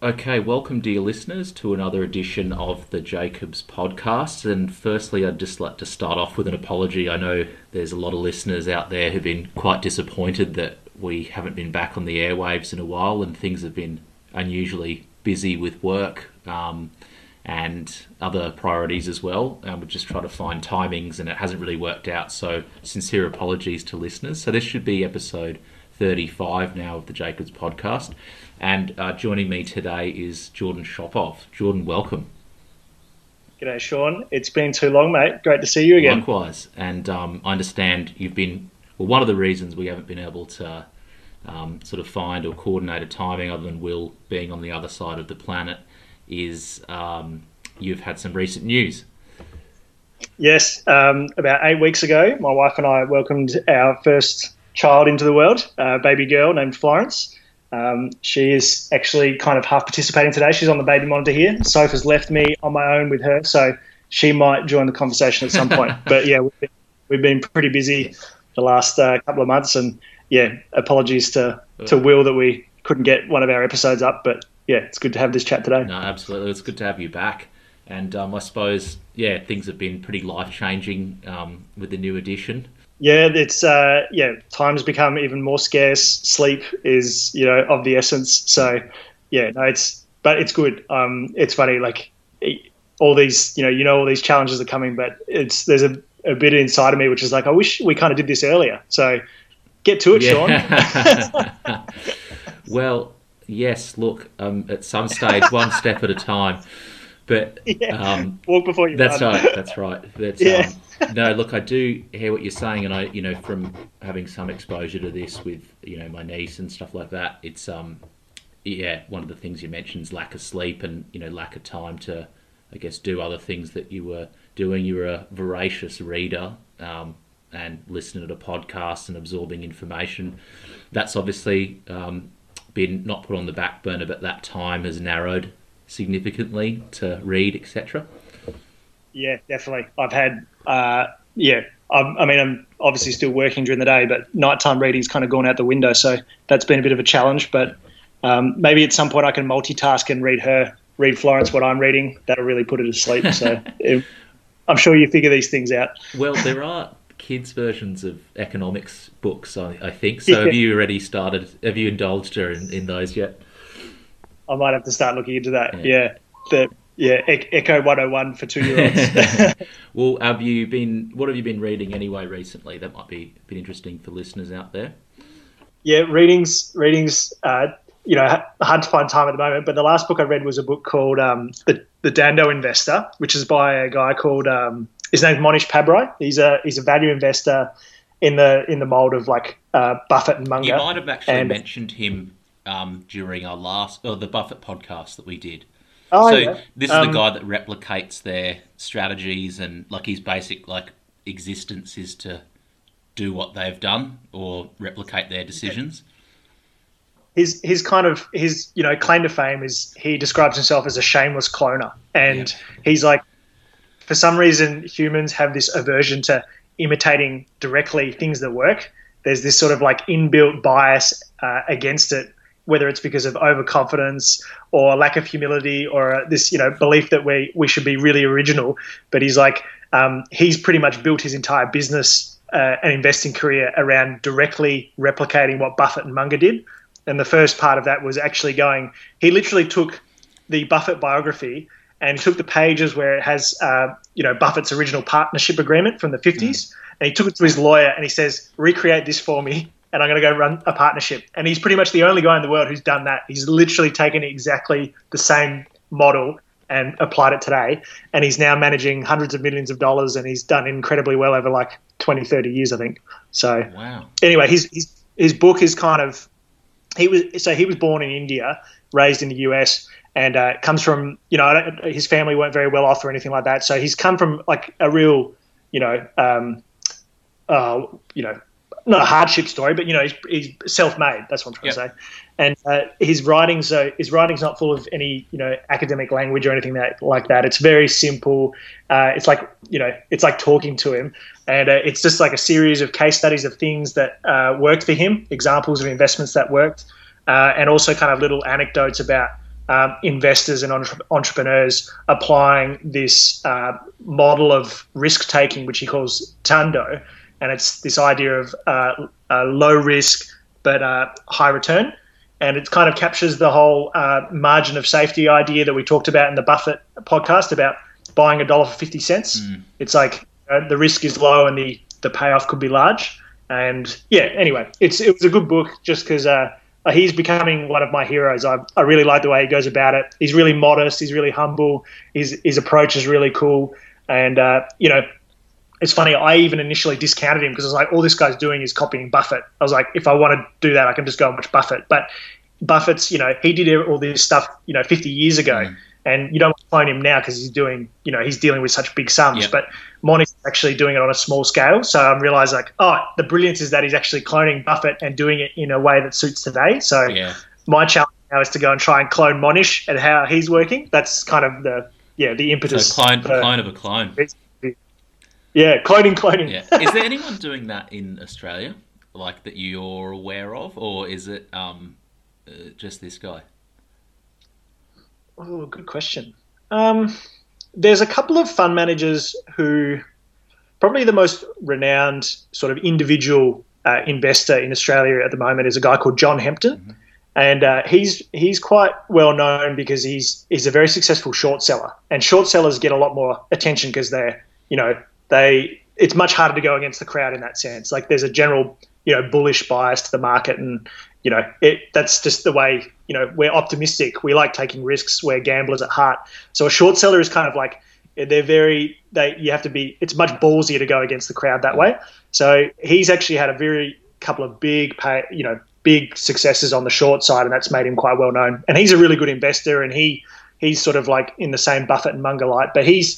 Okay, welcome, dear listeners, to another edition of the Jacobs podcast. And firstly, I'd just like to start off with an apology. I know there's a lot of listeners out there who've been quite disappointed that we haven't been back on the airwaves in a while, and things have been unusually busy with work and other priorities as well. And we're just trying to find timings, and it hasn't really worked out. So sincere apologies to listeners. So this should be episode 35 now of the Jacobs podcast, and joining me today is Jordan Shopoff. Jordan, welcome. G'day, Sean. It's been too long, mate. Great to see you again. Likewise, and I understand you've been, well, one of the reasons we haven't been able to sort of find or coordinate a timing other than Will being on the other side of the planet is you've had some recent news. Yes, about 8 weeks ago, my wife and I welcomed our first child into the world, a baby girl named Florence. She is actually kind of half participating today. She's on the baby monitor here. Sophie's left me on my own with her, so she might join the conversation at some point. But yeah, we've been pretty busy the last couple of months, and yeah, apologies to Will that we couldn't get one of our episodes up. But yeah, it's good to have this chat today. No, absolutely. It's good to have you back. And I suppose, yeah, things have been pretty life-changing with the new edition. Yeah, it's time's become even more scarce. Sleep is, of the essence. So, yeah, no, it's good. It's funny, like all these, all these challenges are coming, but there's a bit inside of me which is like, I wish we kind of did this earlier. So, get to it, yeah. Sean. Well, yes. Look, at some stage, one step at a time. But yeah. Walk before you run. That's right. That's yeah. No, look, I do hear what you're saying, and I, from having some exposure to this with, my niece and stuff like that, it's, one of the things you mentioned is lack of sleep and, lack of time to, I guess, do other things that you were doing. You were a voracious reader and listening to podcasts and absorbing information. That's obviously been not put on the back burner, but that time has narrowed significantly to read, etc. Yeah, definitely. I've had, I'm obviously still working during the day, but nighttime reading's kind of gone out the window. So that's been a bit of a challenge, but maybe at some point I can multitask and read Florence what I'm reading. That'll really put her to sleep. So I'm sure you figure these things out. Well, there are kids' versions of economics books, I think. So yeah. Have you already started? Have you indulged her in those yet? I might have to start looking into that. Yeah. Echo 101 for 2-year-olds. Well, what have you been reading anyway recently? That might be a bit interesting for listeners out there. Yeah, readings, hard to find time at the moment, but the last book I read was a book called The Dhandho Investor, which is by a guy called, his name's Monish Pabrai. He's a value investor in the mold of like Buffett and Munger. You might have actually mentioned him during our the Buffett podcast that we did. Oh, so yeah. This is the guy that replicates their strategies, and like his basic like existence is to do what they've done or replicate their decisions. His kind of his claim to fame is he describes himself as a shameless cloner, and yeah. He's like, for some reason humans have this aversion to imitating directly things that work. There's this sort of like inbuilt bias against it, whether it's because of overconfidence or lack of humility or this, belief that we should be really original. But he's like, he's pretty much built his entire business and investing career around directly replicating what Buffett and Munger did. And the first part of that was actually he literally took the Buffett biography and he took the pages where it has, Buffett's original partnership agreement from the 50s. Mm. And he took it to his lawyer and he says, recreate this for me, and I'm going to go run a partnership. And he's pretty much the only guy in the world who's done that. He's literally taken exactly the same model and applied it today. And he's now managing hundreds of millions of dollars, and he's done incredibly well over like 20, 30 years, I think. So wow. Anyway, his book is kind of, he was born in India, raised in the US, and comes from, his family weren't very well off or anything like that. So he's come from like a real, not a hardship story, but he's self-made. That's what I'm trying to say. And his writing's not full of any academic language or anything like that. It's very simple. It's like talking to him, and it's just like a series of case studies of things that worked for him, examples of investments that worked, and also kind of little anecdotes about investors and entrepreneurs applying this model of risk-taking, which he calls Dhandho. And it's this idea of low risk but high return. And it kind of captures the whole margin of safety idea that we talked about in the Buffett podcast about buying $1 for 50 cents. Mm. It's like the risk is low and the payoff could be large. And yeah, anyway, it was a good book just because he's becoming one of my heroes. I really like the way he goes about it. He's really modest. He's really humble. His approach is really cool. And, it's funny, I even initially discounted him because I was like, all this guy's doing is copying Buffett. I was like, if I want to do that, I can just go and watch Buffett. But Buffett's, he did all this stuff, 50 years ago. Mm. And you don't clone him now because he's doing, he's dealing with such big sums. Yep. But Monish is actually doing it on a small scale. So I'm realized the brilliance is that he's actually cloning Buffett and doing it in a way that suits today. So my challenge now is to go and try and clone Monish and how he's working. That's kind of the impetus. So clone of a clone. Yeah, cloning. Yeah. Is there anyone doing that in Australia, like that you're aware of, or is it just this guy? Oh, good question. There's a couple of fund managers who, probably the most renowned sort of individual investor in Australia at the moment is a guy called John Hempton, mm-hmm. and he's quite well known because he's a very successful short seller, and short sellers get a lot more attention because they're it's much harder to go against the crowd in that sense. Like there's a general, bullish bias to the market, and that's just the way. We're optimistic. We like taking risks. We're gamblers at heart. So a short seller is kind of like you have to be. It's much ballsier to go against the crowd that way. So he's actually had a couple of big successes on the short side, and that's made him quite well known. And he's a really good investor, and he's sort of like in the same Buffett and Munger light, but he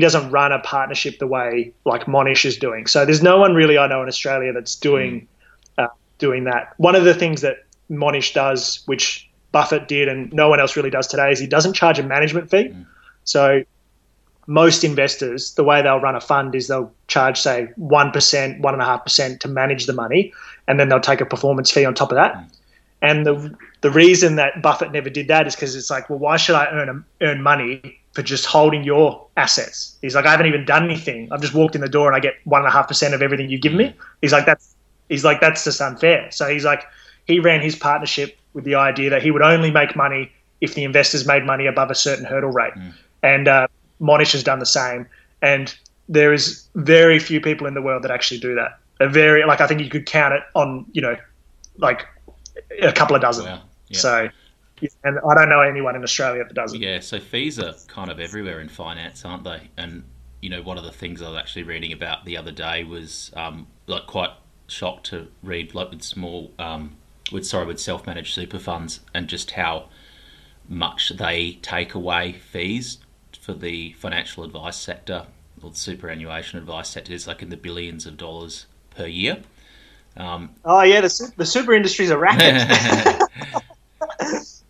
doesn't run a partnership the way like Monish is doing. So there's no one really I know in Australia that's doing that. One of the things that Monish does, which Buffett did and no one else really does today, is he doesn't charge a management fee. Mm. So most investors, the way they'll run a fund is they'll charge, say, 1%, 1.5% to manage the money, and then they'll take a performance fee on top of that. Mm. And the reason that Buffett never did that is because it's like, well, why should I earn money for just holding your assets? He's like, I haven't even done anything. I've just walked in the door and I get 1.5% of everything you give me. He's like, that's just unfair. So he's like, he ran his partnership with the idea that he would only make money if the investors made money above a certain hurdle rate. Mm. And Monish has done the same. And there is very few people in the world that actually do that. I think you could count it on, like a couple of dozen. Wow. Yeah. So. And I don't know anyone in Australia that doesn't. Yeah, so fees are kind of everywhere in finance, aren't they? And, one of the things I was actually reading about the other day was quite shocked to read with small, with self-managed super funds and just how much they take away fees for the financial advice sector or the superannuation advice sector. It's like in the billions of dollars per year. The super industry's a racket.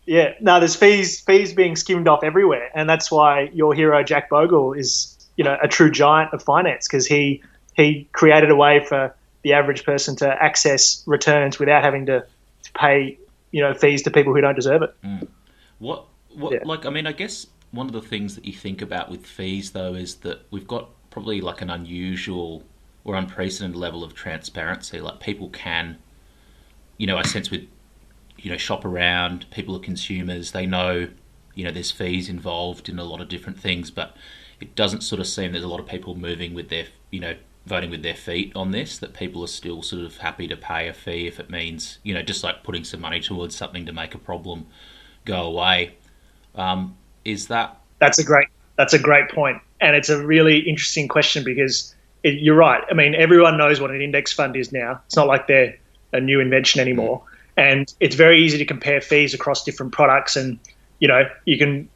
Yeah, no, there's fees being skimmed off everywhere, and that's why your hero Jack Bogle is, a true giant of finance, because he created a way for the average person to access returns without having to pay, fees to people who don't deserve it. Mm. I guess one of the things that you think about with fees though is that we've got probably like an unusual or unprecedented level of transparency. Like people can, I sense with shop around, people are consumers, they know, there's fees involved in a lot of different things, but it doesn't sort of seem there's a lot of people moving with their, voting with their feet on this, that people are still sort of happy to pay a fee if it means, just like putting some money towards something to make a problem go away. That's a great point. And it's a really interesting question because you're right. I mean, everyone knows what an index fund is now. It's not like they're a new invention anymore. Mm-hmm. And it's very easy to compare fees across different products, and you can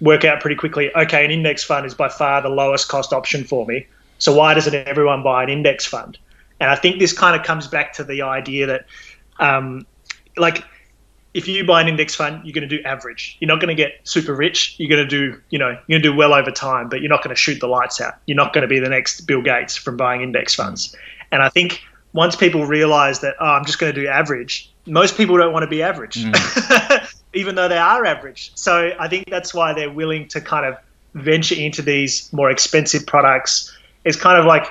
work out pretty quickly, okay, an index fund is by far the lowest cost option for me, so why doesn't everyone buy an index fund? And I think this kind of comes back to the idea that if you buy an index fund, you're going to do average. You're not going to get super rich. You're going to do, you're going to do well over time, but you're not going to shoot the lights out. You're not going to be the next Bill Gates from buying index funds. And I think once people realize that, I'm just going to do average, most people don't want to be average. Mm. even though they are average. So I think that's why they're willing to kind of venture into these more expensive products. It's kind of like,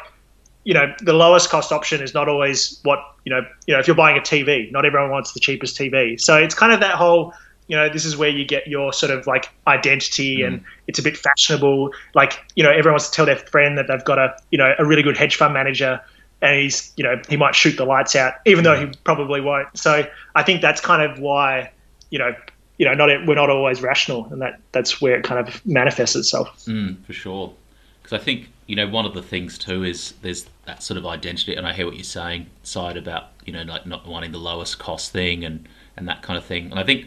you know, the lowest cost option is not always what, you know, if you're buying a TV, not everyone wants the cheapest TV. So it's kind of that whole, you know, this is where you get your sort of like identity and it's a bit fashionable. Like, you know, everyone wants to tell their friend that they've got a, you know, a really good hedge fund manager and he's, you know, he might shoot the lights out, even though he probably won't. So I think that's kind of why, you know, we're not always rational, and that's where it kind of manifests itself. For sure. Because I think, you know, one of the things too is there's that sort of identity, and I hear what you're saying, side about, you know, like not wanting the lowest cost thing and that kind of thing. And I think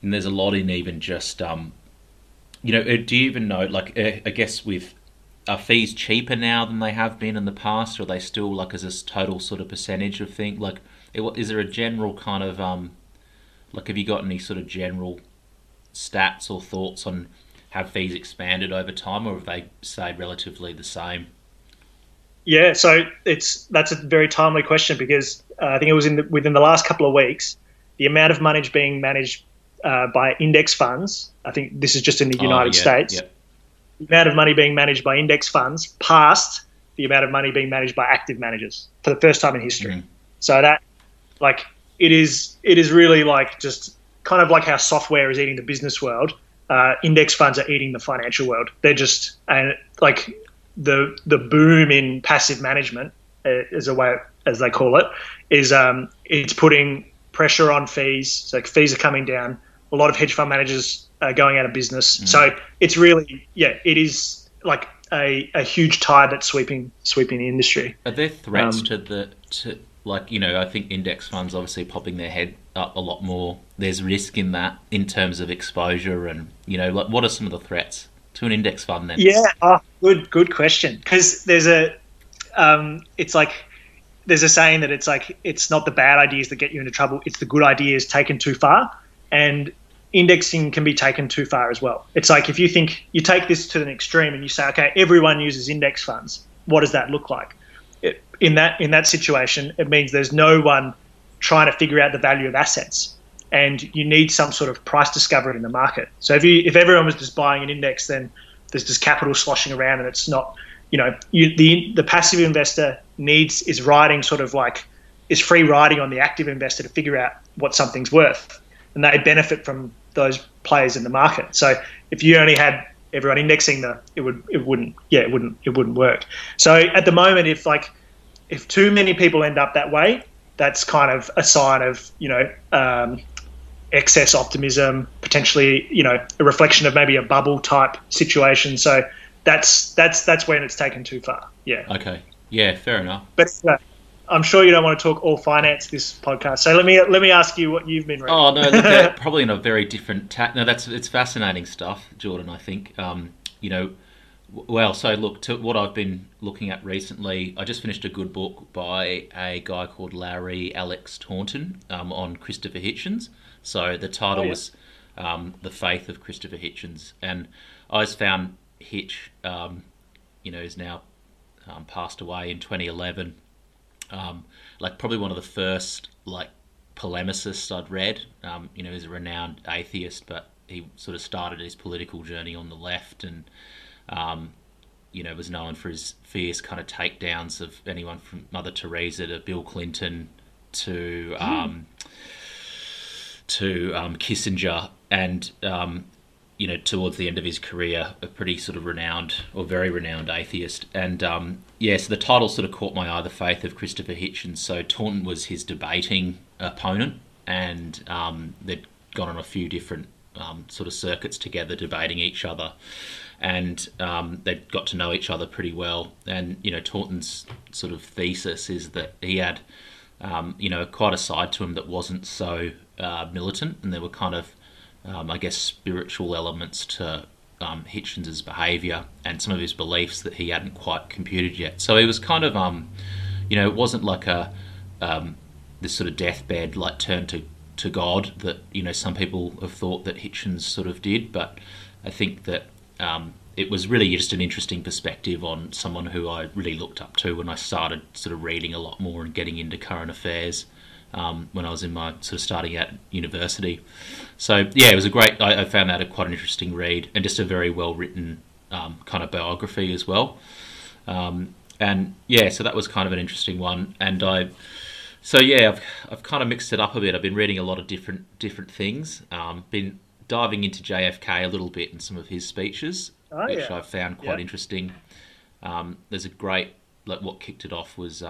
and there's a lot in even just, you know, do you even know, like, I guess are fees cheaper now than they have been in the past, or are they still like as a total sort of percentage of thing? Like, is there a general kind of, like, have you got any sort of general stats or thoughts on have fees expanded over time, or have they stayed relatively the same? Yeah, so that's a very timely question, because I think it was within the last couple of weeks, the amount of money being managed by index funds, I think this is just in the United States, the amount of money being managed by index funds passed the amount of money being managed by active managers for the first time in history. So that, like, it is really like just kind of like how software is eating the business world. Index funds are eating the financial world. They're just, and like the boom in passive management, as a way, as they call it, is it's putting pressure on fees. So fees are coming down. A lot of hedge fund managers are going out of business. So it's really, it is like a huge tide that's sweeping the industry. Are there threats to like, you know, I think index funds obviously popping their head up a lot more. There's risk in that in terms of exposure, and, you know, like, what are some of the threats to an index fund then? Yeah, good question. Because there's a, it's like, there's a saying that it's like, it's not the bad ideas that get you into trouble, it's the good ideas taken too far. And indexing can be taken too far as well. It's like, if you think you take this to an extreme and you say, okay, everyone uses index funds, what does that look like? In that situation, it means there's no one trying to figure out the value of assets, and you need some sort of price discovery in the market. So if everyone was just buying an index, then there's just capital sloshing around, and it's not, you know, the passive investor is riding sort of like, is free riding on the active investor to figure out what something's worth, and they benefit from those players in the market. So if you only had everyone indexing, it wouldn't work. So at the moment, if too many people end up that way, that's kind of a sign of, you know, excess optimism, potentially, you know, a reflection of maybe a bubble type situation. So that's when it's taken too far. Yeah. Okay. Yeah. Fair enough. But I'm sure you don't want to talk all finance this podcast. So let me ask you what you've been reading. Oh no, look, probably in a very different tack. No, it's fascinating stuff, Jordan. I think you know. Well, so look, to what I've been looking at recently, I just finished a good book by a guy called Larry Alex Taunton on Christopher Hitchens. So the title was The Faith of Christopher Hitchens. And I just found Hitch, you know, is now passed away in 2011. Like probably one of the first like polemicists I'd read. You know, he's a renowned atheist, but he sort of started his political journey on the left, and you know, was known for his fierce kind of takedowns of anyone from Mother Teresa to Bill Clinton to Kissinger, and you know, towards the end of his career, a pretty sort of renowned or very renowned atheist. And so the title sort of caught my eye, The Faith of Christopher Hitchens. So Taunton was his debating opponent, and they'd gone on a few different sort of circuits together, debating each other. And they got to know each other pretty well. And, you know, Taunton's sort of thesis is that he had, you know, quite a side to him that wasn't so militant. And there were kind of, I guess, spiritual elements to Hitchens's behaviour and some of his beliefs that he hadn't quite computed yet. So he was kind of, you know, it wasn't like a this sort of deathbed, like, turn to God that, you know, some people have thought that Hitchens sort of did. But I think that it was really just an interesting perspective on someone who I really looked up to when I started sort of reading a lot more and getting into current affairs. when I was in my sort of starting at university. So yeah, it was a great, I found that a quite an interesting read, and just a very well written kind of biography as well. And yeah, so that was kind of an interesting one. And I've kind of mixed it up a bit. I've been reading a lot of different things. Been diving into JFK a little bit and some of his speeches, which I found quite interesting. There's a great, like, what kicked it off was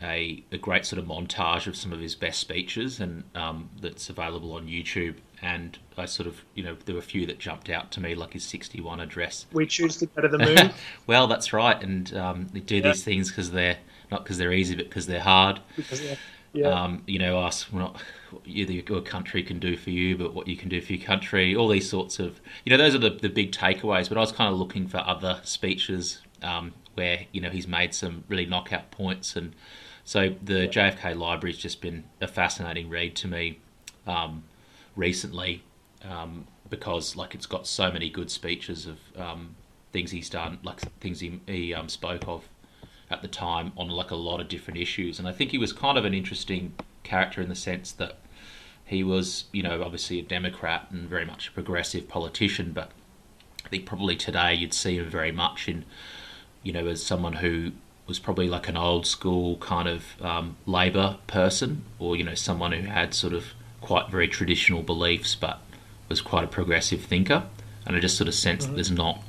a great sort of montage of some of his best speeches, and that's available on YouTube. And I sort of, there were a few that jumped out to me, like his 61 address. We choose to go to the moon. Well, that's right. And they do these things because they're not because they're easy, but because they're hard. Us, we're not your country can do for you, but what you can do for your country. All these sorts of, those are the big takeaways. But I was kind of looking for other speeches where he's made some really knockout points, and so the JFK Library's just been a fascinating read to me. Recently, because it's got so many good speeches of things he's done, things he spoke of at the time on a lot of different issues. And I think he was kind of an interesting character in the sense that he was, obviously a Democrat and very much a progressive politician, but I think probably today you'd see him very much in, as someone who was probably like an old school kind of Labor person, or, someone who had sort of quite very traditional beliefs but was quite a progressive thinker. And I just sort of sense that there's not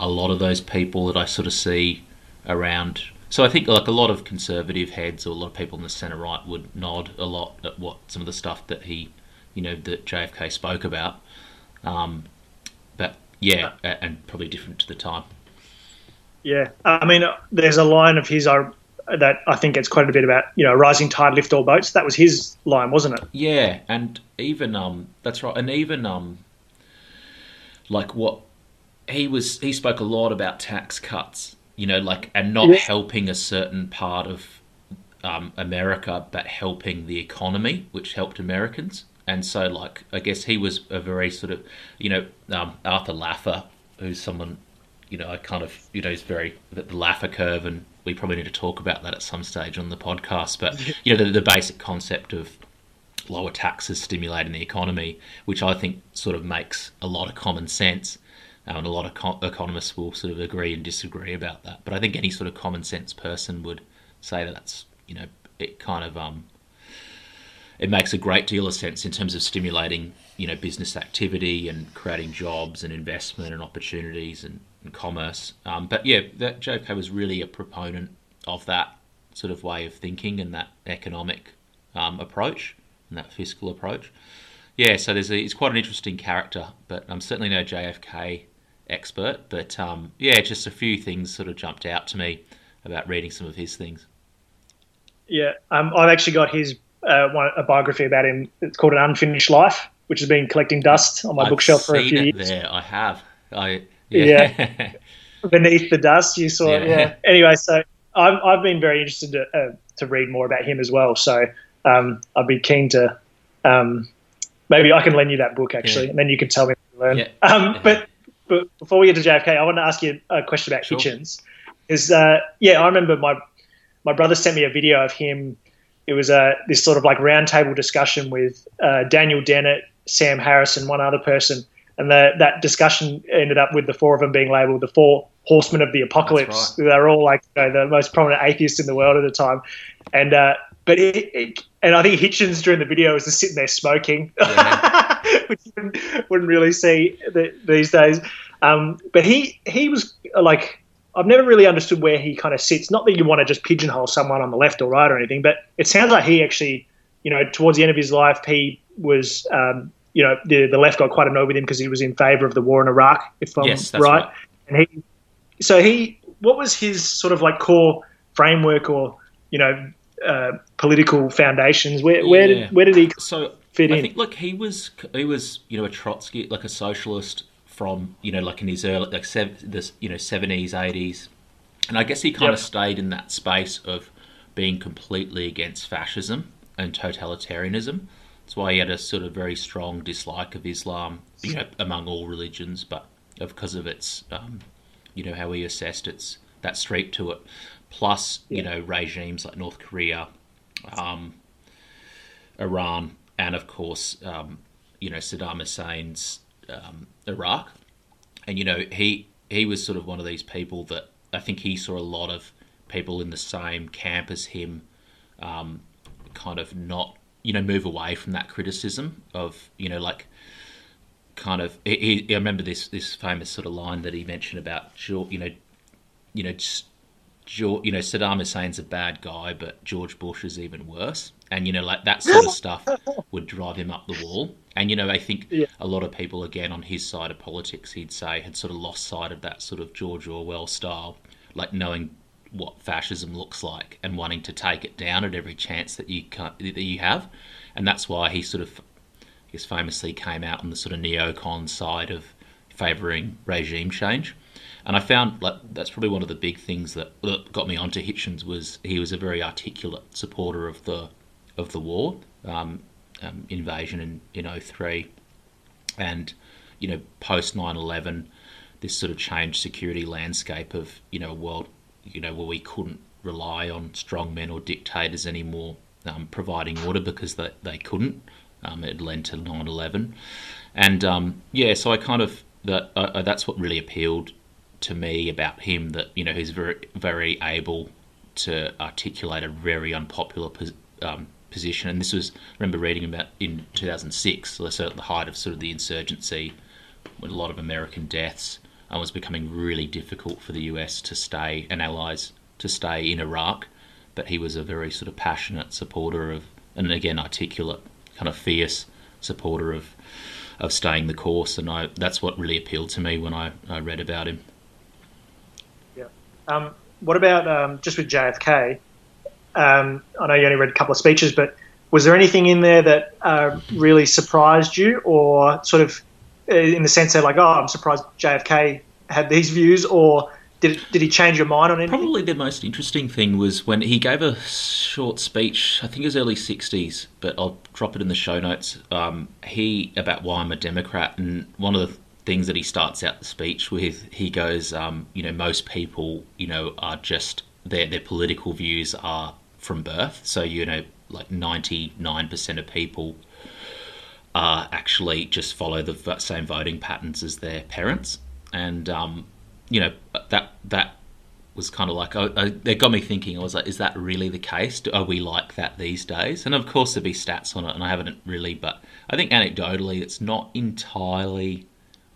a lot of those people that I sort of see around. So I think a lot of conservative heads or a lot of people in the centre right would nod a lot at what some of the stuff that he, that JFK spoke about. And probably different to the time. Yeah, I mean, there's a line of his that I think it's quite a bit about, rising tide lift all boats. That was his line, wasn't it? Yeah, and even that's right. And even what he spoke a lot about tax cuts, and not helping a certain part of America, but helping the economy, which helped Americans. And so, I guess he was a very sort of, Arthur Laffer, who's someone, I kind of, he's very the Laffer curve, and we probably need to talk about that at some stage on the podcast. But, the basic concept of lower taxes stimulating the economy, which I think sort of makes a lot of common sense. And a lot of economists will sort of agree and disagree about that. But I think any sort of common sense person would say that that's, it kind of, it makes a great deal of sense in terms of stimulating, business activity and creating jobs and investment and opportunities and commerce. But yeah, that JFK was really a proponent of that sort of way of thinking and that economic approach and that fiscal approach. Yeah, so he's quite an interesting character, but I'm certainly no JFK expert. But just a few things sort of jumped out to me about reading some of his things. Yeah, I've actually got his a biography about him. It's called An Unfinished Life, which has been collecting dust on my bookshelf for a few years. Beneath the Dust, you saw it. Yeah. Anyway, so I've been very interested to read more about him as well. So I'd be keen to. Maybe I can lend you that book, actually, and then you can tell me what to learn. Yeah. But before we get to JFK, I want to ask you a question about Hitchens. Is I remember my brother sent me a video of him. It was this sort of roundtable discussion with Daniel Dennett, Sam Harris, and one other person. And that discussion ended up with the four of them being labelled the Four Horsemen of the Apocalypse. Right. They're all the most prominent atheists in the world at the time. And I think Hitchens during the video was just sitting there smoking, which you wouldn't really see these days. But he was I've never really understood where he kind of sits. Not that you want to just pigeonhole someone on the left or right or anything, but it sounds like he actually, towards the end of his life, he was, the left got quite annoyed with him because he was in favour of the war in Iraq, if I'm right. And what was his sort of core framework or, political foundations? Where did he fit in? I think he was a Trotsky, a socialist from in his early the 70s, 80s, and I guess he kind of stayed in that space of being completely against fascism and totalitarianism. That's why he had a sort of very strong dislike of Islam, among all religions, but because of its how he assessed its that streak to it. Plus, regimes like North Korea, Iran, and of course, Saddam Hussein's Iraq. And, he was sort of one of these people that I think he saw a lot of people in the same camp as him, kind of not, move away from that criticism of, I remember this famous sort of line that he mentioned about, Saddam Hussein's a bad guy, but George Bush is even worse. And, that sort of stuff would drive him up the wall. And, I think a lot of people, again, on his side of politics, he'd say, had sort of lost sight of that sort of George Orwell style, like knowing what fascism looks like and wanting to take it down at every chance that you have. And that's why he sort of, I guess, famously came out on the sort of neocon side of favouring regime change. And I found that's probably one of the big things that got me onto Hitchens was he was a very articulate supporter of the war invasion in 2003, and post 9/11, this sort of changed security landscape of a world where we couldn't rely on strongmen or dictators anymore, providing order because they couldn't. It led to 9/11, and so I kind of that's what really appealed to me about him, that he's very, very able to articulate a very unpopular position. And this was, I remember reading about in 2006, so at the height of sort of the insurgency, with a lot of American deaths, it was becoming really difficult for the US and allies to stay in Iraq. But he was a very sort of passionate supporter of, and again articulate, kind of fierce supporter of staying the course. And that's what really appealed to me when I read about him. Yeah. What about just with JFK? I know you only read a couple of speeches, but was there anything in there that really surprised you, or sort of in the sense that, like, oh, I'm surprised JFK had these views, or did he change your mind on anything? Probably the most interesting thing was when he gave a short speech, I think it was early 60s, but I'll drop it in the show notes, about why I'm a Democrat. And one of the things that he starts out the speech with, he goes, most people, are just, their political views are from birth. So, like 99% of people actually just follow the same voting patterns as their parents. And, that was kind of like, it got me thinking. I was like, is that really the case? Are we like that these days? And of course there'd be stats on it, and I haven't really, but I think anecdotally it's not entirely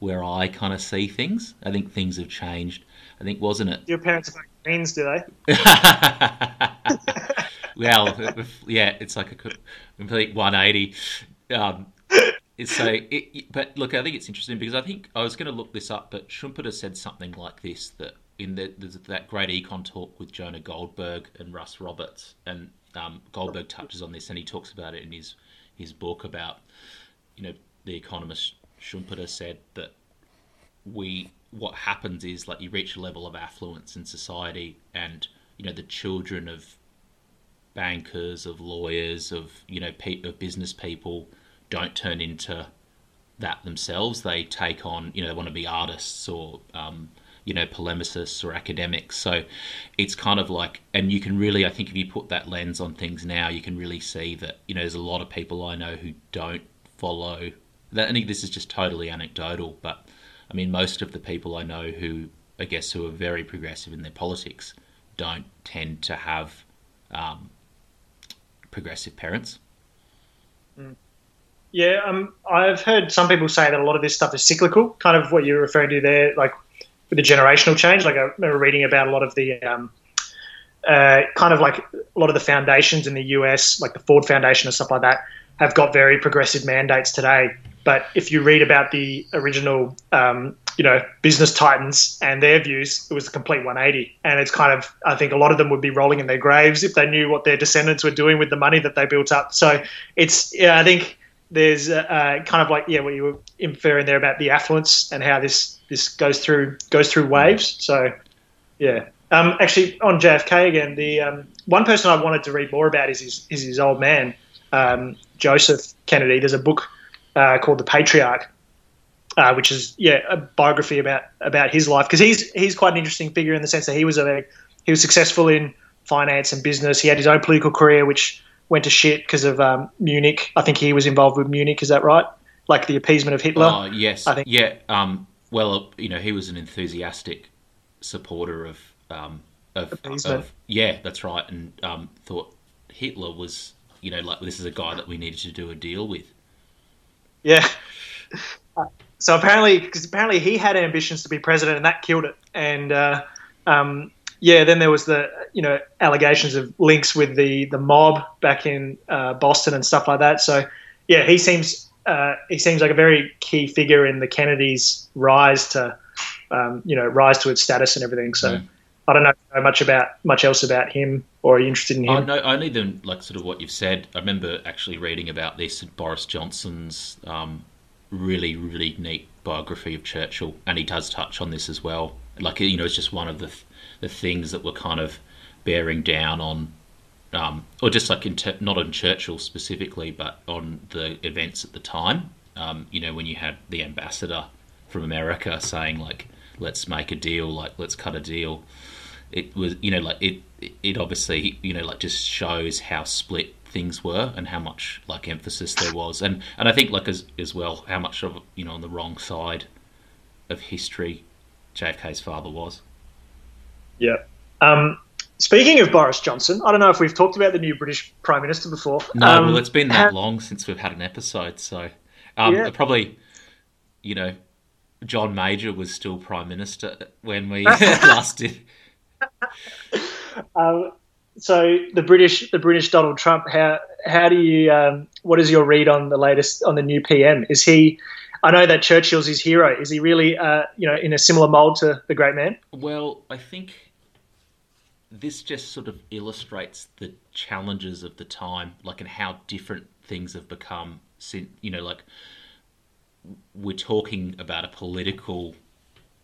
where I kind of see things. I think things have changed. I think, wasn't it? Your parents are Greens, do they? Well, yeah, it's like a complete 180. But look, I think it's interesting because I think I was going to look this up, but Schumpeter said something like this, that in that great econ talk with Jonah Goldberg and Russ Roberts, and Goldberg touches on this, and he talks about it in his book about, the economist Schumpeter said that what happens is, like, you reach a level of affluence in society, and the children of bankers, of lawyers, of of business people don't turn into that themselves. They take on, they want to be artists or polemicists or academics. So it's kind of like, and you can really, I think if you put that lens on things now, you can really see that there's a lot of people I know who don't follow that. I think this is just totally anecdotal, but I mean, most of the people I know who are very progressive in their politics don't tend to have progressive parents. Yeah, I've heard some people say that a lot of this stuff is cyclical, kind of what you're referring to there, like with the generational change. Like, I remember reading about a lot of the kind of like a lot of the foundations in the US, like the Ford Foundation and stuff like that, have got very progressive mandates today. But if you read about the original, business titans and their views, it was a complete 180. And it's kind of, I think a lot of them would be rolling in their graves if they knew what their descendants were doing with the money that they built up. So it's, I think there's kind of like, what you were inferring there about the affluence and how this goes through waves. So, yeah. Actually, on JFK again, the one person I wanted to read more about is his old man, Joseph Kennedy. There's a book called The Patriarch, which is a biography about his life, because he's quite an interesting figure in the sense that he was successful in finance and business. He had his own political career, which went to shit because of Munich. I think he was involved with Munich. Is that right? Like the appeasement of Hitler. Oh yes, I think. Yeah. Well, you know, he was an enthusiastic supporter of yeah, that's right, and thought Hitler was, you know, like, this is a guy that we needed to do a deal with. Yeah. So apparently he had ambitions to be president, and that killed it. And yeah, then there was the, you know, allegations of links with the mob back in Boston and stuff like that. So yeah, he seems like a very key figure in the Kennedys' rise to its status and everything. So I don't know much else about him, or are you interested in him? Oh, no, only than like sort of what you've said. I remember actually reading about this at Boris Johnson's really, really neat biography of Churchill, and he does touch on this as well. Like, you know, it's just one of the things that were kind of bearing down on, or just like not on Churchill specifically, but on the events at the time. You know, when you had the ambassador from America saying like, let's make a deal, like let's cut a deal. It was, you know, like it obviously, you know, like just shows how split things were and how much like emphasis there was, and I think like as well how much of, you know, on the wrong side of history JFK's father was. Yeah. Speaking of Boris Johnson, I don't know if we've talked about the new British Prime Minister before. No, well, it's been that long since we've had an episode, so yeah. Probably, you know, John Major was still Prime Minister when we last did. So the British Donald Trump, how do you what is your read on the new PM? Is he, I know that Churchill's his hero, is he really you know, in a similar mold to the great man? Well, I think this just sort of illustrates the challenges of the time, like, and how different things have become since, you know, like we're talking about a political,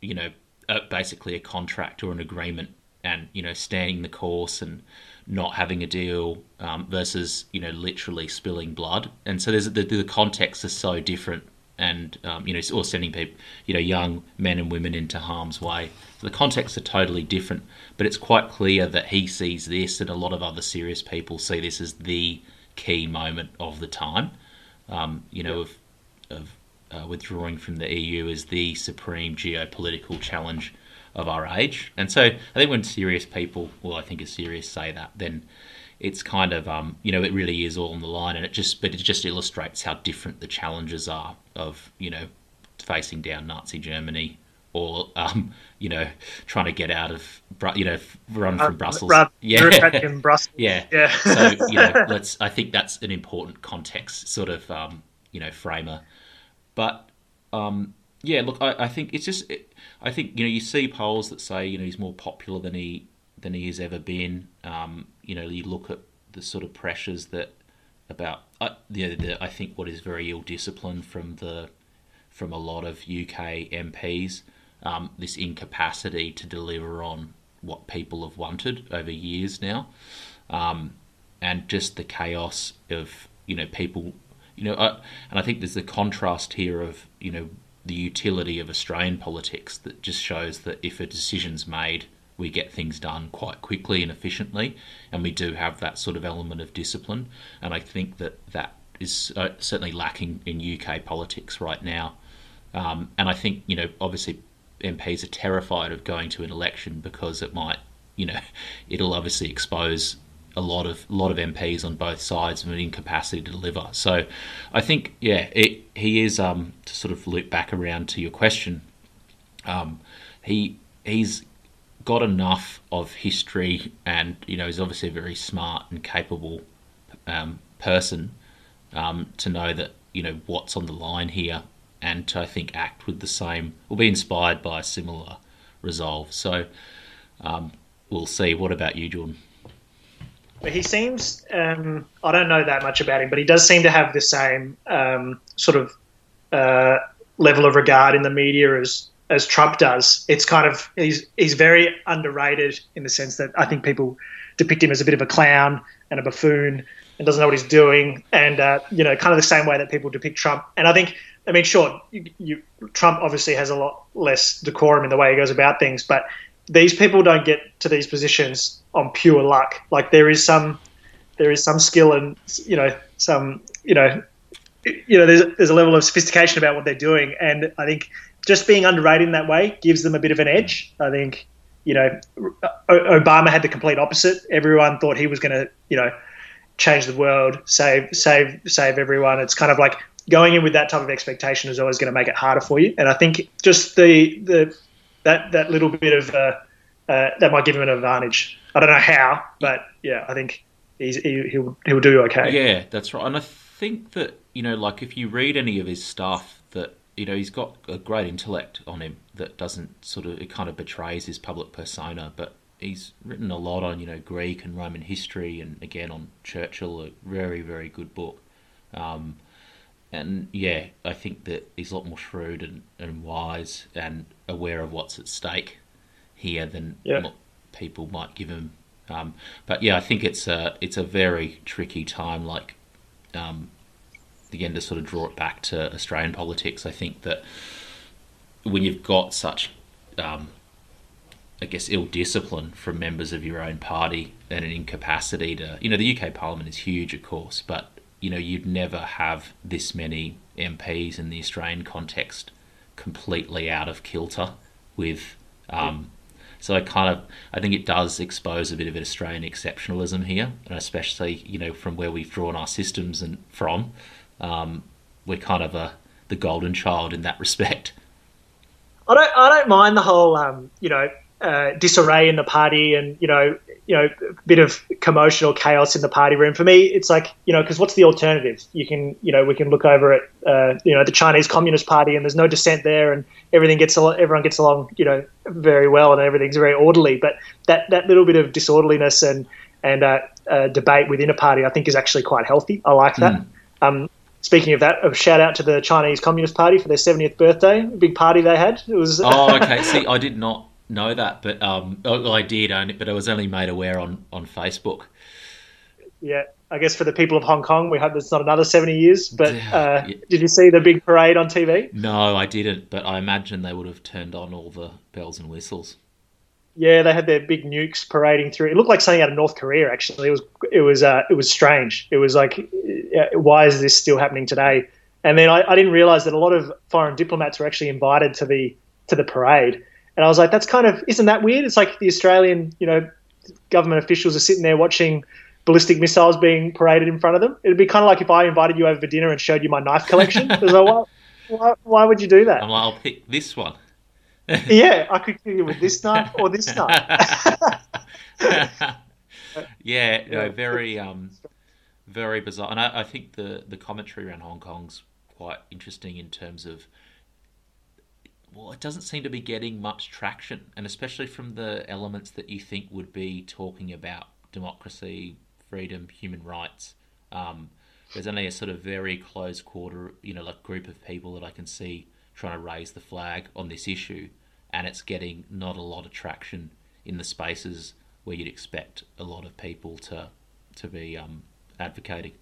you know, basically a contract or an agreement, and, you know, standing the course and not having a deal versus, you know, literally spilling blood. And so there's the contexts are so different, and, you know, or sending people, you know, young men and women into harm's way. So the contexts are totally different, but it's quite clear that he sees this, and a lot of other serious people see this as the key moment of the time, you know, of withdrawing from the EU as the supreme geopolitical challenge of our age. And so I think when serious people, well, I think is serious, say that, then it's kind of, you know, it really is all on the line, and it just illustrates how different the challenges are of, you know, facing down Nazi Germany, or, you know, trying to get out of, you know, run from Brussels. Yeah. Brussels. Yeah. So, you know, I think that's an important context sort of, you know, framer. But, yeah, look, I think it's just, I think, you know, you see polls that say, you know, he's more popular than he has ever been. You know, you look at the sort of pressures that about, you know, I think what is very ill discipline from a lot of UK MPs, this incapacity to deliver on what people have wanted over years now, and just the chaos of, you know, people, you know, and I think there's the contrast here of, you know, the utility of Australian politics that just shows that if a decision's made, we get things done quite quickly and efficiently, and we do have that sort of element of discipline. And I think that is certainly lacking in UK politics right now. And I think, you know, obviously MPs are terrified of going to an election because it might, you know, it'll obviously expose a lot of MPs on both sides of an incapacity to deliver. So I think, yeah, he is, to sort of loop back around to your question, he's got enough of history, and, you know, he's obviously a very smart and capable person, to know that, you know, what's on the line here, and to, I think, act with the same, or be inspired by a similar resolve. So we'll see. What about you, Jordan? He seems, I don't know that much about him, but he does seem to have the same sort of level of regard in the media as Trump does. It's kind of, he's very underrated in the sense that I think people depict him as a bit of a clown and a buffoon and doesn't know what he's doing, and, you know, kind of the same way that people depict Trump. And I think, I mean, sure, Trump obviously has a lot less decorum in the way he goes about things, but these people don't get to these positions on pure luck. Like, there is some there is some skill and, there's a level of sophistication about what they're doing. And I think just being underrated in that way gives them a bit of an edge. I think, Obama had the complete opposite. Everyone thought he was going to, change the world, save everyone. It's kind of like going in with that type of expectation is always going to make it harder for you. And I think just that little bit of that might give him an advantage. I don't know how, but yeah, I think he'll do okay. Yeah, that's right. And I think that, if you read any of his stuff, that, he's got a great intellect on him that doesn't it kind of betrays his public persona, but he's written a lot on, Greek and Roman history, and again on Churchill, a very, very good book. And yeah, I think that he's a lot more shrewd and wise and aware of what's at stake here than what people might give him. But yeah, I think it's a very tricky time, again, to draw it back to Australian politics. I think that when you've got such, ill discipline from members of your own party and an incapacity to, the UK Parliament is huge, of course, but, you'd never have this many MPs in the Australian context completely out of kilter with, so I think it does expose a bit of an Australian exceptionalism here, and especially, from where we've drawn our systems and from, we're the golden child in that respect. I don't mind the whole, disarray in the party and, a bit of commotion or chaos in the party room. For me, it's like, because what's the alternative? You can, we can look over at, the Chinese Communist Party, and there's no dissent there, and everyone gets along, very well, and everything's very orderly. But that little bit of disorderliness and debate within a party, I think, is actually quite healthy. I like that. Speaking of that, a shout out to the Chinese Communist Party for their 70th birthday. A big party they had. It was. Oh, okay. See, I did not know that, but I did own it, but I was only made aware on Facebook. Yeah, I guess for the people of Hong Kong, we hope there's not another 70 years. But Did you see the big parade on TV? No, I didn't. But I imagine they would have turned on all the bells and whistles. Yeah, they had their big nukes parading through. It looked like something out of North Korea. Actually, it was strange. It was like, why is this still happening today? And then I didn't realize that a lot of foreign diplomats were actually invited to the parade. And I was like, that's isn't that weird? It's like the Australian, government officials are sitting there watching ballistic missiles being paraded in front of them. It'd be like if I invited you over for dinner and showed you my knife collection. I was like, why would you do that? I'm like, I'll pick this one. Yeah, I could kill you with this knife or this knife. Yeah, no, very, very bizarre. And I think the commentary around Hong Kong's quite interesting in terms of, well, it doesn't seem to be getting much traction, and especially from the elements that you think would be talking about democracy, freedom, human rights. There's only a very close quarter, group of people that I can see trying to raise the flag on this issue, and it's getting not a lot of traction in the spaces where you'd expect a lot of people to be advocating.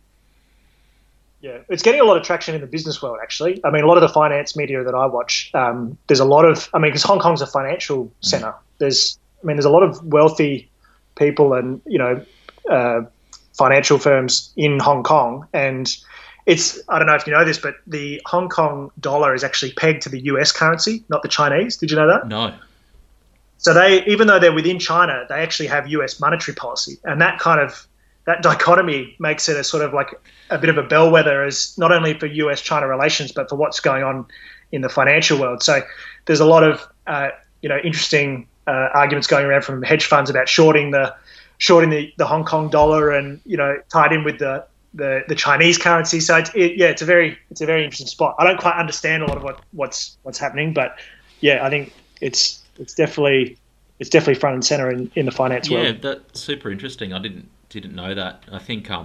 Yeah, it's getting a lot of traction in the business world, actually. I mean, a lot of the finance media that I watch, there's a lot of, because Hong Kong's a financial centre. There's a lot of wealthy people and, financial firms in Hong Kong. And it's, I don't know if you know this, but the Hong Kong dollar is actually pegged to the US currency, not the Chinese. Did you know that? No. So even though they're within China, they actually have US monetary policy. And that dichotomy makes it a a bit of a bellwether, as not only for US-China relations but for what's going on in the financial world. So there's a lot of interesting arguments going around from hedge funds about shorting the Hong Kong dollar, and tied in with the Chinese currency. So it's a very interesting spot. I don't quite understand a lot of what's happening, but yeah, I think it's definitely front and center in the finance world. Yeah, that's super interesting. I didn't know that. I think I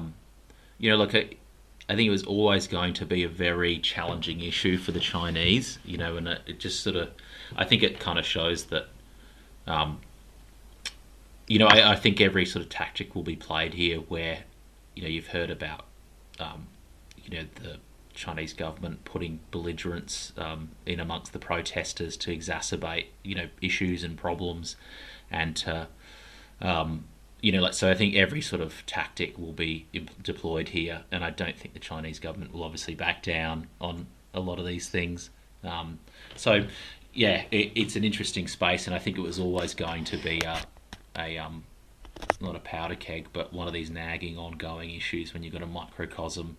think it was always going to be a very challenging issue for the Chinese, and it just I think it kind of shows that, I think every tactic will be played here where, you've heard about, the Chinese government putting belligerents in amongst the protesters to exacerbate, issues and problems, and to you know, like, so I think every sort of tactic will be deployed here, and I don't think the Chinese government will obviously back down on a lot of these things. So, yeah, it's an interesting space, and I think it was always going to be a not a powder keg, but one of these nagging, ongoing issues when you've got a microcosm,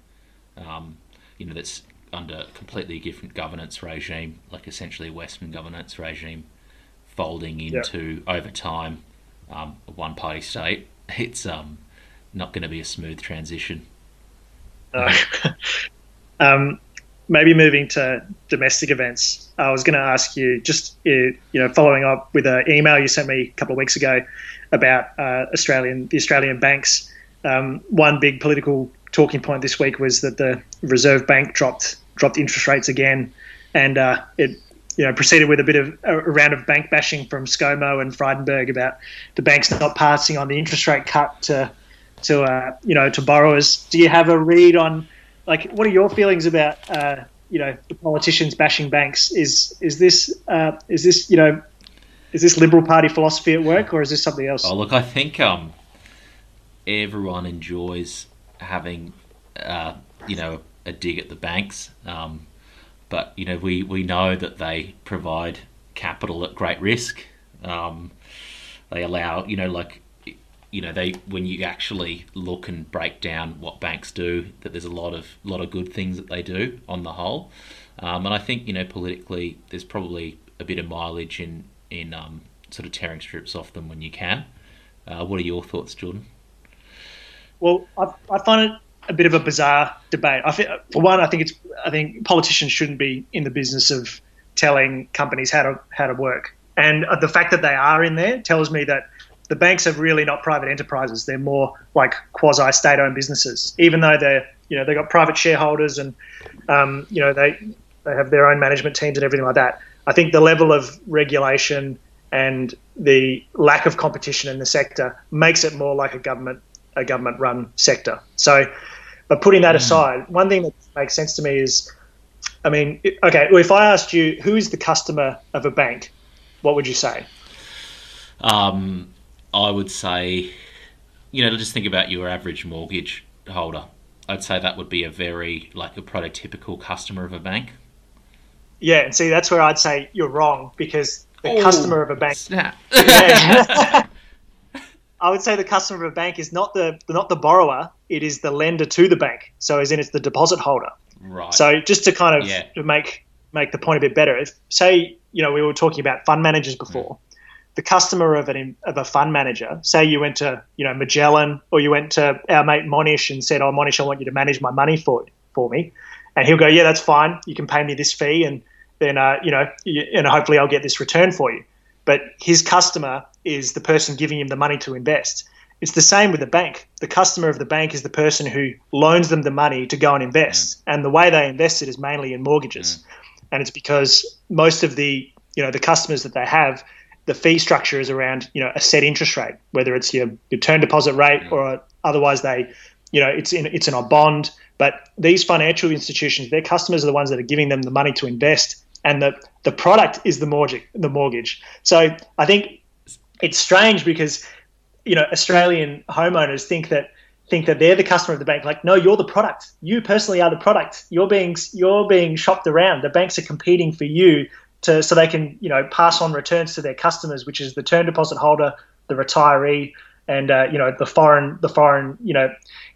you know, that's under completely different governance regime, like essentially a Western governance regime, folding into over time. A one-party state, it's not going to be a smooth transition. Maybe moving to domestic events, I was going to ask you, just following up with an email you sent me a couple of weeks ago about the Australian banks. One big political talking point this week was that the Reserve Bank dropped interest rates again, and it proceeded with a bit of a round of bank bashing from ScoMo and Frydenberg about the banks not passing on the interest rate cut to borrowers. Do you have a read on, like, what are your feelings about the politicians bashing banks? Is this Liberal Party philosophy at work, or is this something else? Oh, look, I think everyone enjoys having a dig at the banks. But, you know, we know that they provide capital at great risk. They allow, when you actually look and break down what banks do, that there's a lot of good things that they do on the whole. And I think, politically, there's probably a bit of mileage in sort of tearing strips off them when you can. What are your thoughts, Jordan? Well, I find it a bit of a bizarre debate. I think politicians shouldn't be in the business of telling companies how to work. And the fact that they are in there tells me that the banks are really not private enterprises. They're more like quasi state-owned businesses, even though they've got private shareholders and they have their own management teams and everything like that. I think the level of regulation and the lack of competition in the sector makes it more like a government run sector. So, but putting that aside, one thing that makes sense to me is, if I asked you who is the customer of a bank, what would you say? I would say, just think about your average mortgage holder. I'd say that would be a prototypical customer of a bank. Yeah, and see, that's where I'd say you're wrong, because the customer of a bank... Snap. Yeah. I would say the customer of a bank is not the borrower. It is the lender to the bank. So, as in, it's the deposit holder. Right. So, just to kind of make the point a bit better, if, say, we were talking about fund managers before, the customer of a fund manager. Say you went to Magellan, or you went to our mate Monish and said, "Oh, Monish, I want you to manage my money for me," and he'll go, "Yeah, that's fine. You can pay me this fee, and then and hopefully I'll get this return for you." But his customer is the person giving him the money to invest. It's the same with the bank. The customer of the bank is the person who loans them the money to go and invest. And the way they invest it is mainly in mortgages. And it's because most of the, the customers that they have, the fee structure is around, a set interest rate, whether it's your term deposit rate or otherwise they, it's in a bond. But these financial institutions, their customers are the ones that are giving them the money to invest. And the product is the mortgage. So I think it's strange because Australian homeowners think that they're the customer of the bank. Like, no, you're the product. You personally are the product. You're being shopped around. The banks are competing for you so they can pass on returns to their customers, which is the term deposit holder, the retiree, and the foreign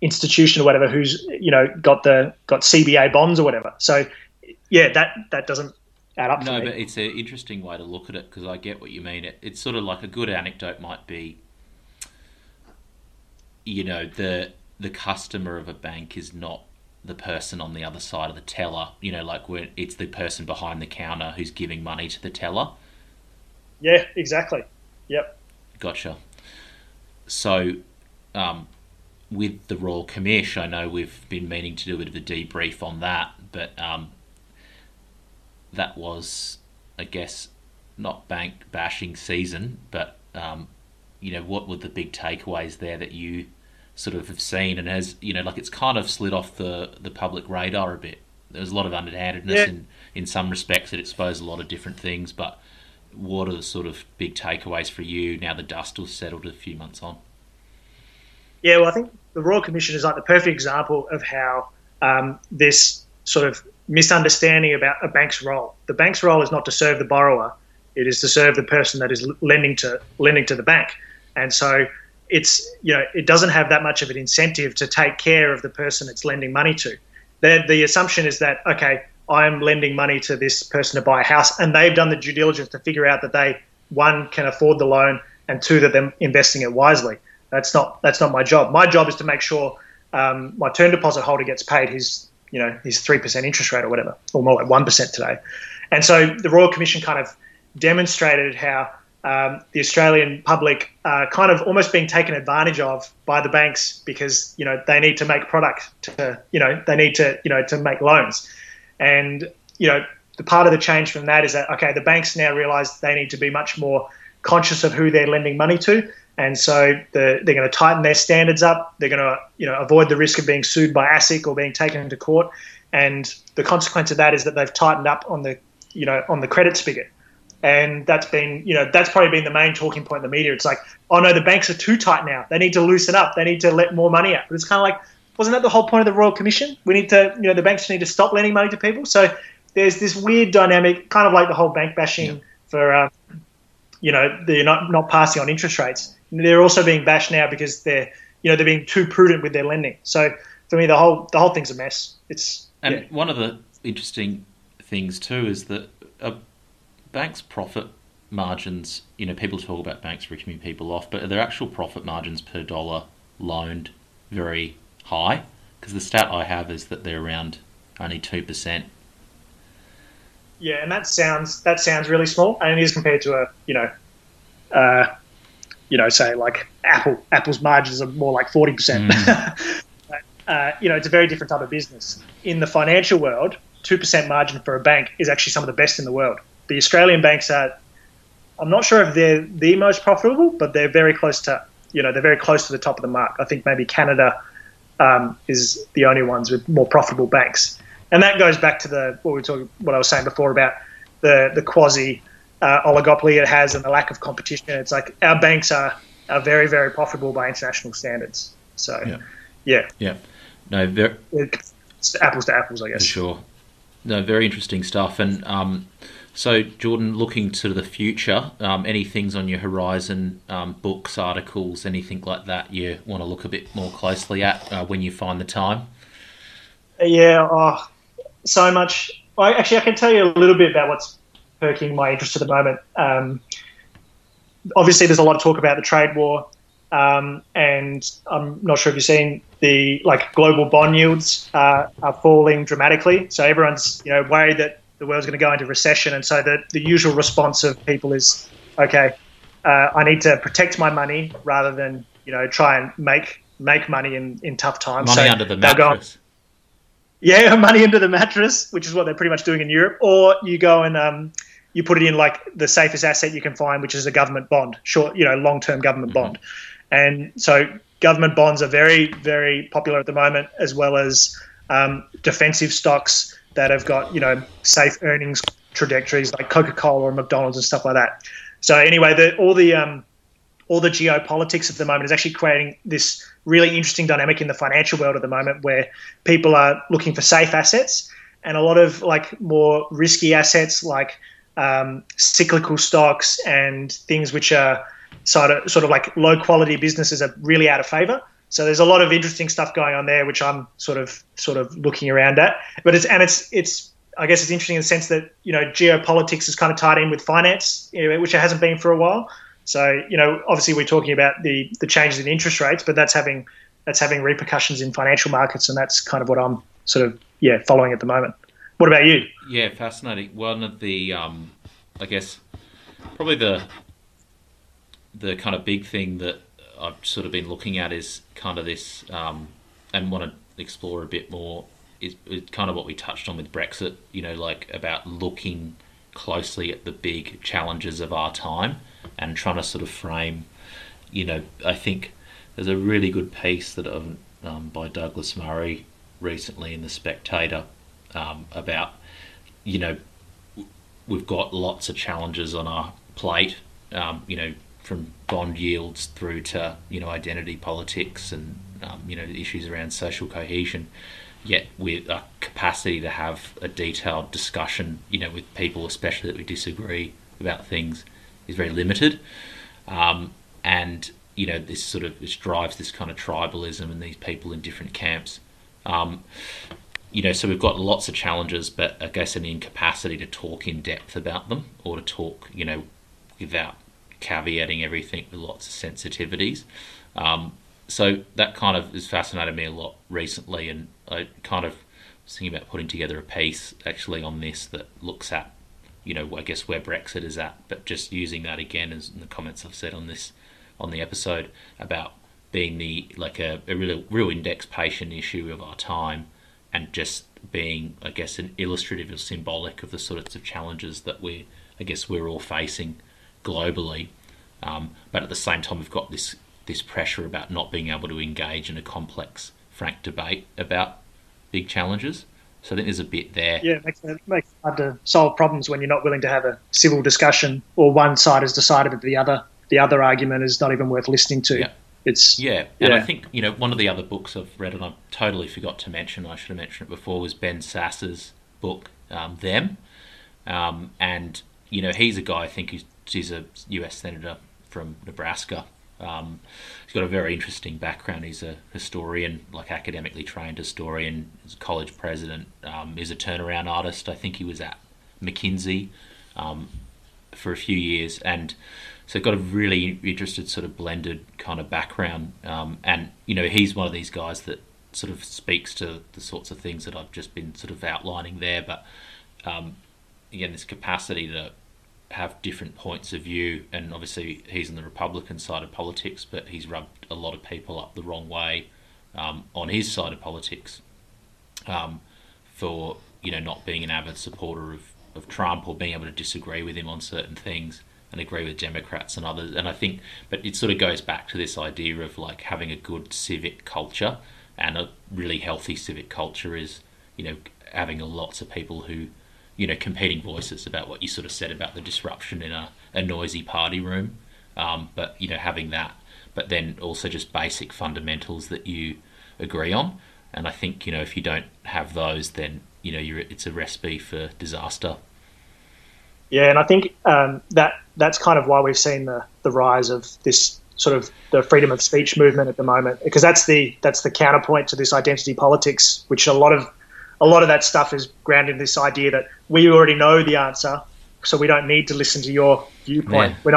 institution or whatever who's got CBA bonds or whatever. So yeah, that doesn't add up. No, but it's an interesting way to look at it, because I get what you mean. It's sort of like a good anecdote might be, the customer of a bank is not the person on the other side of the teller. It's the person behind the counter who's giving money to the teller. Yeah, exactly. Yep. Gotcha. So, with the Royal Commish, I know we've been meaning to do a bit of a debrief on that, but that was, I guess, not bank bashing season, but what were the big takeaways there that you sort of have seen, and has it's kind of slid off the public radar a bit. There was a lot of underhandedness in some respects. It exposed a lot of different things, but what are the sort of big takeaways for you now the dust will settle a few months on? Yeah, well, I think the Royal Commission is like the perfect example of how this sort of misunderstanding about a bank's role. The bank's role is not to serve the borrower; it is to serve the person that is lending to the bank. And so it's, you know, it doesn't have that much of an incentive to take care of the person it's lending money to. The assumption is that, okay, I'm lending money to this person to buy a house, and they've done the due diligence to figure out that they, one, can afford the loan, and two, that they're investing it wisely. That's not my job. My job is to make sure my term deposit holder gets paid his, you know, his 3% interest rate or whatever, or more like 1% today. And so the Royal Commission kind of demonstrated how the Australian public are kind of almost being taken advantage of by the banks because, you know, they need to make product to, you know, they need to, you know, to make loans. And, you know, the part of the change from that is that, okay, the banks now realise they need to be much more conscious of who they're lending money to. And so they're going to tighten their standards up. They're going to, you know, avoid the risk of being sued by ASIC or being taken into court. And the consequence of that is that they've tightened up on the, you know, on the credit spigot. And that's been, you know, that's probably been the main talking point in the media. It's like, oh no, the banks are too tight now. They need to loosen up. They need to let more money out. But it's kind of like, wasn't that the whole point of the Royal Commission? We need to, you know, the banks need to stop lending money to people. So there's this weird dynamic, kind of like the whole bank bashing for, you know, they're not passing on interest rates. They're also being bashed now because they're, you know, they're being too prudent with their lending. So for me, the whole thing's a mess. One of the interesting things too is that banks' profit margins. You know, people talk about banks ripping people off, but are their actual profit margins per dollar loaned very high? Because the stat I have is that they're around only 2%. Yeah, and that sounds really small, and it is compared to a, you know. You know, say like Apple's margins are more like 40%. You know, it's a very different type of business. In the financial world, 2% margin for a bank is actually some of the best in the world. The Australian banks are, I'm not sure if they're the most profitable, but they're very close to, you know, they're very close to the top of the mark. I think maybe Canada is the only ones with more profitable banks, and that goes back to what I was saying before about the quasi oligopoly it has and the lack of competition. It's like our banks are very, very profitable by international standards. So, yeah. No, it's apples to apples, I guess. For sure. No, very interesting stuff. And so, Jordan, looking to the future, any things on your horizon, books, articles, anything like that you want to look a bit more closely at when you find the time? Yeah, so much. I can tell you a little bit about what's perking my interest at the moment. Obviously, there's a lot of talk about the trade war, and I'm not sure if you've seen the global bond yields are falling dramatically. So everyone's, you know, worried that the world's going to go into recession, and so the usual response of people is, okay, I need to protect my money rather than, you know, try and make money in tough times. Money under the mattress. Yeah, money under the mattress, which is what they're pretty much doing in Europe. Or you go and you put it in like the safest asset you can find, which is a government bond, short, you know, long-term government bond. And so government bonds are very, very popular at the moment, as well as defensive stocks that have got, you know, safe earnings trajectories like Coca-Cola or McDonald's and stuff like that. So anyway, all the geopolitics at the moment is actually creating this really interesting dynamic in the financial world at the moment where people are looking for safe assets, and a lot of like more risky assets like cyclical stocks and things which are sort of like low quality businesses are really out of favor. So there's a lot of interesting stuff going on there, which I'm sort of looking around at. But it's I guess it's interesting in the sense that, you know, geopolitics is kind of tied in with finance, you know, which it hasn't been for a while. So, you know, obviously we're talking about the changes in interest rates, but that's having repercussions in financial markets, and that's kind of what I'm following at the moment. What about you? Yeah, fascinating. One of the, I guess, probably the kind of big thing that I've sort of been looking at is kind of this, and want to explore a bit more, is kind of what we touched on with Brexit, you know, like about looking closely at the big challenges of our time and trying to sort of frame, you know, I think there's a really good piece that by Douglas Murray recently in The Spectator, about, you know, we've got lots of challenges on our plate, you know, from bond yields through to, you know, identity politics and, you know, issues around social cohesion, yet with a capacity to have a detailed discussion, you know, with people, especially that we disagree about things, is very limited. And, you know, this sort of, this drives this kind of tribalism and these people in different camps. You know, so we've got lots of challenges, but I guess an incapacity to talk in depth about them, or to talk, you know, without caveating everything with lots of sensitivities. So that kind of has fascinated me a lot recently, and I kind of was thinking about putting together a piece actually on this that looks at, you know, I guess where Brexit is at, but just using that again as in the comments I've said on this, on the episode, about being the, like a real indexation issue of our time, and just being, I guess, an illustrative or symbolic of the sorts of challenges that we, I guess, we're all facing globally. But at the same time, we've got this pressure about not being able to engage in a complex, frank debate about big challenges. So I think there's a bit there. Yeah, it makes it hard to solve problems when you're not willing to have a civil discussion, or one side has decided that the other argument is not even worth listening to. Yeah. And I think, you know, one of the other books I've read, and I totally forgot to mention, I should have mentioned it before, was Ben Sass's book, Them. And, you know, he's a guy, I think he's a US Senator from Nebraska. He's got a very interesting background. He's a historian, like academically trained historian, he's a college president, is a turnaround artist. I think he was at McKinsey for a few years, and so got a really interested sort of blended kind of background. And, you know, he's one of these guys that sort of speaks to the sorts of things that I've just been sort of outlining there. But again, this capacity to have different points of view, and obviously he's on the Republican side of politics, but he's rubbed a lot of people up the wrong way on his side of politics for, you know, not being an avid supporter of Trump, or being able to disagree with him on certain things and agree with Democrats and others. And I think, but it sort of goes back to this idea of like having a good civic culture, and a really healthy civic culture is, you know, having lots of people who, you know, competing voices about what you sort of said about the disruption in a noisy party room. But, you know, having that, but then also just basic fundamentals that you agree on. And I think, you know, if you don't have those, then, you know, it's a recipe for disaster. Yeah, and I think that's kind of why we've seen the rise of this sort of the freedom of speech movement at the moment, because that's the counterpoint to this identity politics, which a lot of that stuff is grounded in this idea that we already know the answer, so we don't need to listen to your viewpoint. Man. We're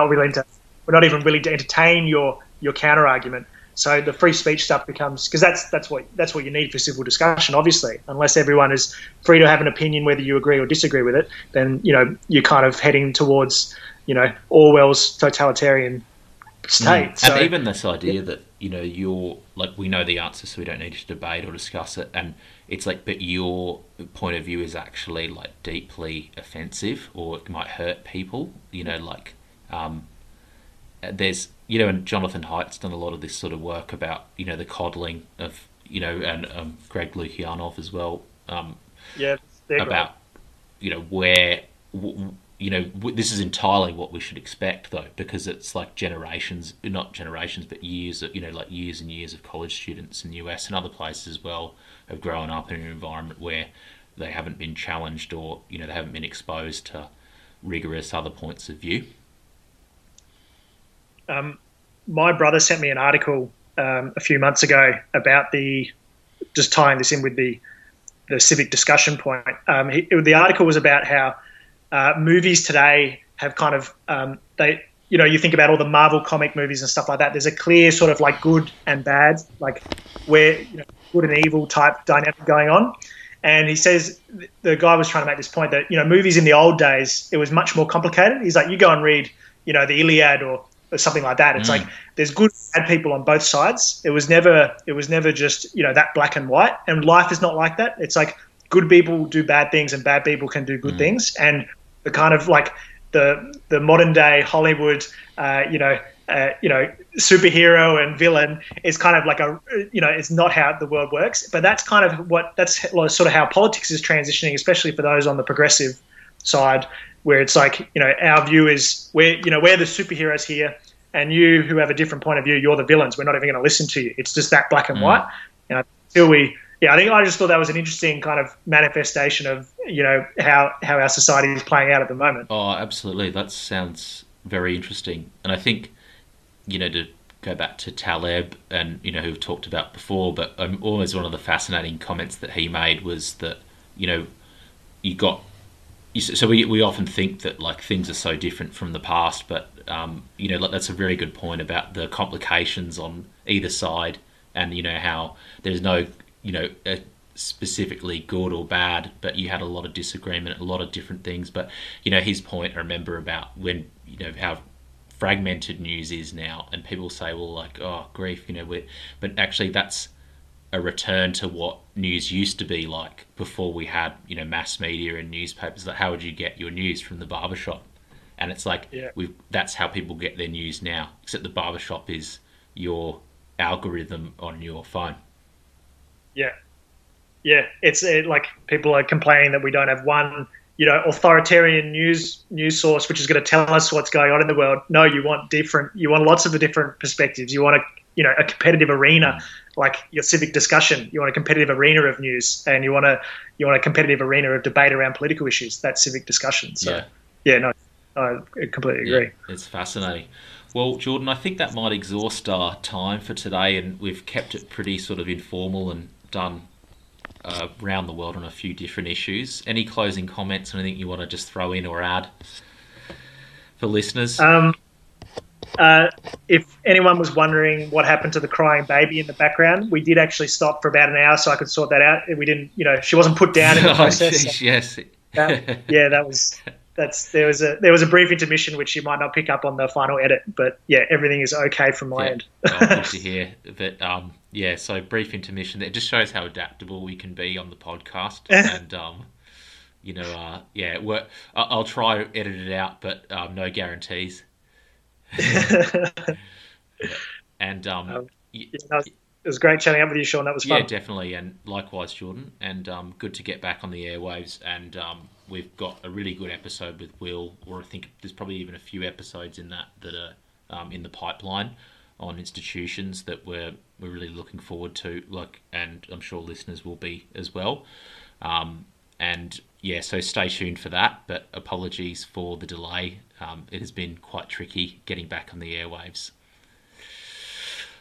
not even willing to entertain your counter argument. So the free speech stuff becomes, because that's what you need for civil discussion, obviously. Unless everyone is free to have an opinion whether you agree or disagree with it, then, you know, you're kind of heading towards, you know, Orwell's totalitarian state. Mm. So, and even this idea that, you know, you're like, we know the answer, so we don't need to debate or discuss it, and it's like, but your point of view is actually like deeply offensive, or it might hurt people, you know, like there's, you know, and Jonathan Haidt's done a lot of this sort of work about, you know, the coddling of, you know, and Greg Lukianoff as well, about, you know, where, you know, this is entirely what we should expect, though, because it's like years, you know, like years and years of college students in the US and other places as well have grown up in an environment where they haven't been challenged, or, you know, they haven't been exposed to rigorous other points of view. My brother sent me an article a few months ago about just tying this in with the civic discussion point. The article was about how movies today have kind of you know, you think about all the Marvel comic movies and stuff like that. There's a clear sort of like good and bad, like where, you know, good and evil type dynamic going on. And he says, the guy was trying to make this point that, you know, movies in the old days, it was much more complicated. He's like, you go and read, you know, the Iliad or something like that. It's like there's good and bad people on both sides. It was never just, you know, that black and white. And life is not like that. It's like good people do bad things and bad people can do good things. And the kind of like the modern day Hollywood, superhero and villain is kind of like a, you know, it's not how the world works. But that's kind of how politics is transitioning, especially for those on the progressive side, where it's like, you know, our view is we're the superheroes here, and you who have a different point of view, you're the villains. We're not even going to listen to you. It's just that black and white. And until we, I think I just thought that was an interesting kind of manifestation of, you know, how our society is playing out at the moment. Oh, absolutely. That sounds very interesting. And I think, you know, to go back to Taleb and, you know, who we've talked about before, but always one of the fascinating comments that he made was that, you know, so we often think that, like, things are so different from the past, but, you know, that's a very good point about the complications on either side and, you know, how there's no, you know, specifically good or bad, but you had a lot of disagreement, a lot of different things. But, you know, his point, I remember about when, you know, how fragmented news is now, and people say, well, like, oh, grief, you know, but actually that's a return to what news used to be like before we had, you know, mass media and newspapers. Like, how would you get your news? From the barbershop. And it's like, that's how people get their news now, except the barbershop is your algorithm on your phone. Yeah. It's like people are complaining that we don't have one, you know, authoritarian news source which is going to tell us what's going on in the world. No, you want lots of the different perspectives. You want a competitive arena, like your civic discussion. You want a competitive arena of news, and you want a competitive arena of debate around political issues. That's civic discussion. So, no, I completely agree. Yeah, it's fascinating. Well, Jordan, I think that might exhaust our time for today, and we've kept it pretty sort of informal and done around the world on a few different issues. Any closing comments, anything you want to just throw in or add for listeners? If anyone was wondering what happened to the crying baby in the background, we did actually stop for about an hour so I could sort that out. We didn't, she wasn't put down in the process. Yes. There was a brief intermission which you might not pick up on the final edit, but everything is okay from my end. Good to hear. But so brief intermission. It just shows how adaptable we can be on the podcast, and I'll try to edit it out, but no guarantees. And it was great chatting up with you, Sean. That was fun. Yeah, definitely, and likewise, Jordan. And good to get back on the airwaves. And we've got a really good episode with Will, or I think there's probably even a few episodes in that are in the pipeline on institutions that we're really looking forward to. Like, and I'm sure listeners will be as well. So stay tuned for that. But apologies for the delay. It has been quite tricky getting back on the airwaves.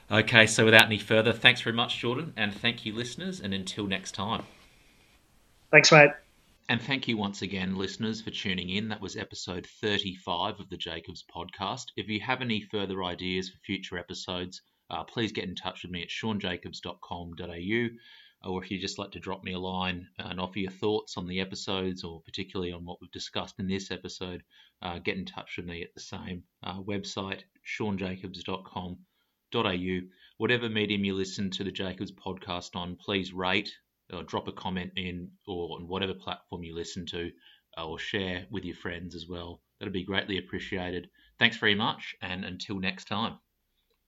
Okay, so without any further, thanks very much, Jordan, and thank you, listeners, and until next time. Thanks, mate. And thank you once again, listeners, for tuning in. That was episode 35 of the Jacobs podcast. If you have any further ideas for future episodes, please get in touch with me at seanjacobs.com.au. Or if you just like to drop me a line and offer your thoughts on the episodes, or particularly on what we've discussed in this episode, get in touch with me at the same website, seanjacobs.com.au. Whatever medium you listen to the Jacobs podcast on, please rate or drop a comment in, or on whatever platform you listen to, or share with your friends as well. That'd be greatly appreciated. Thanks very much, and until next time.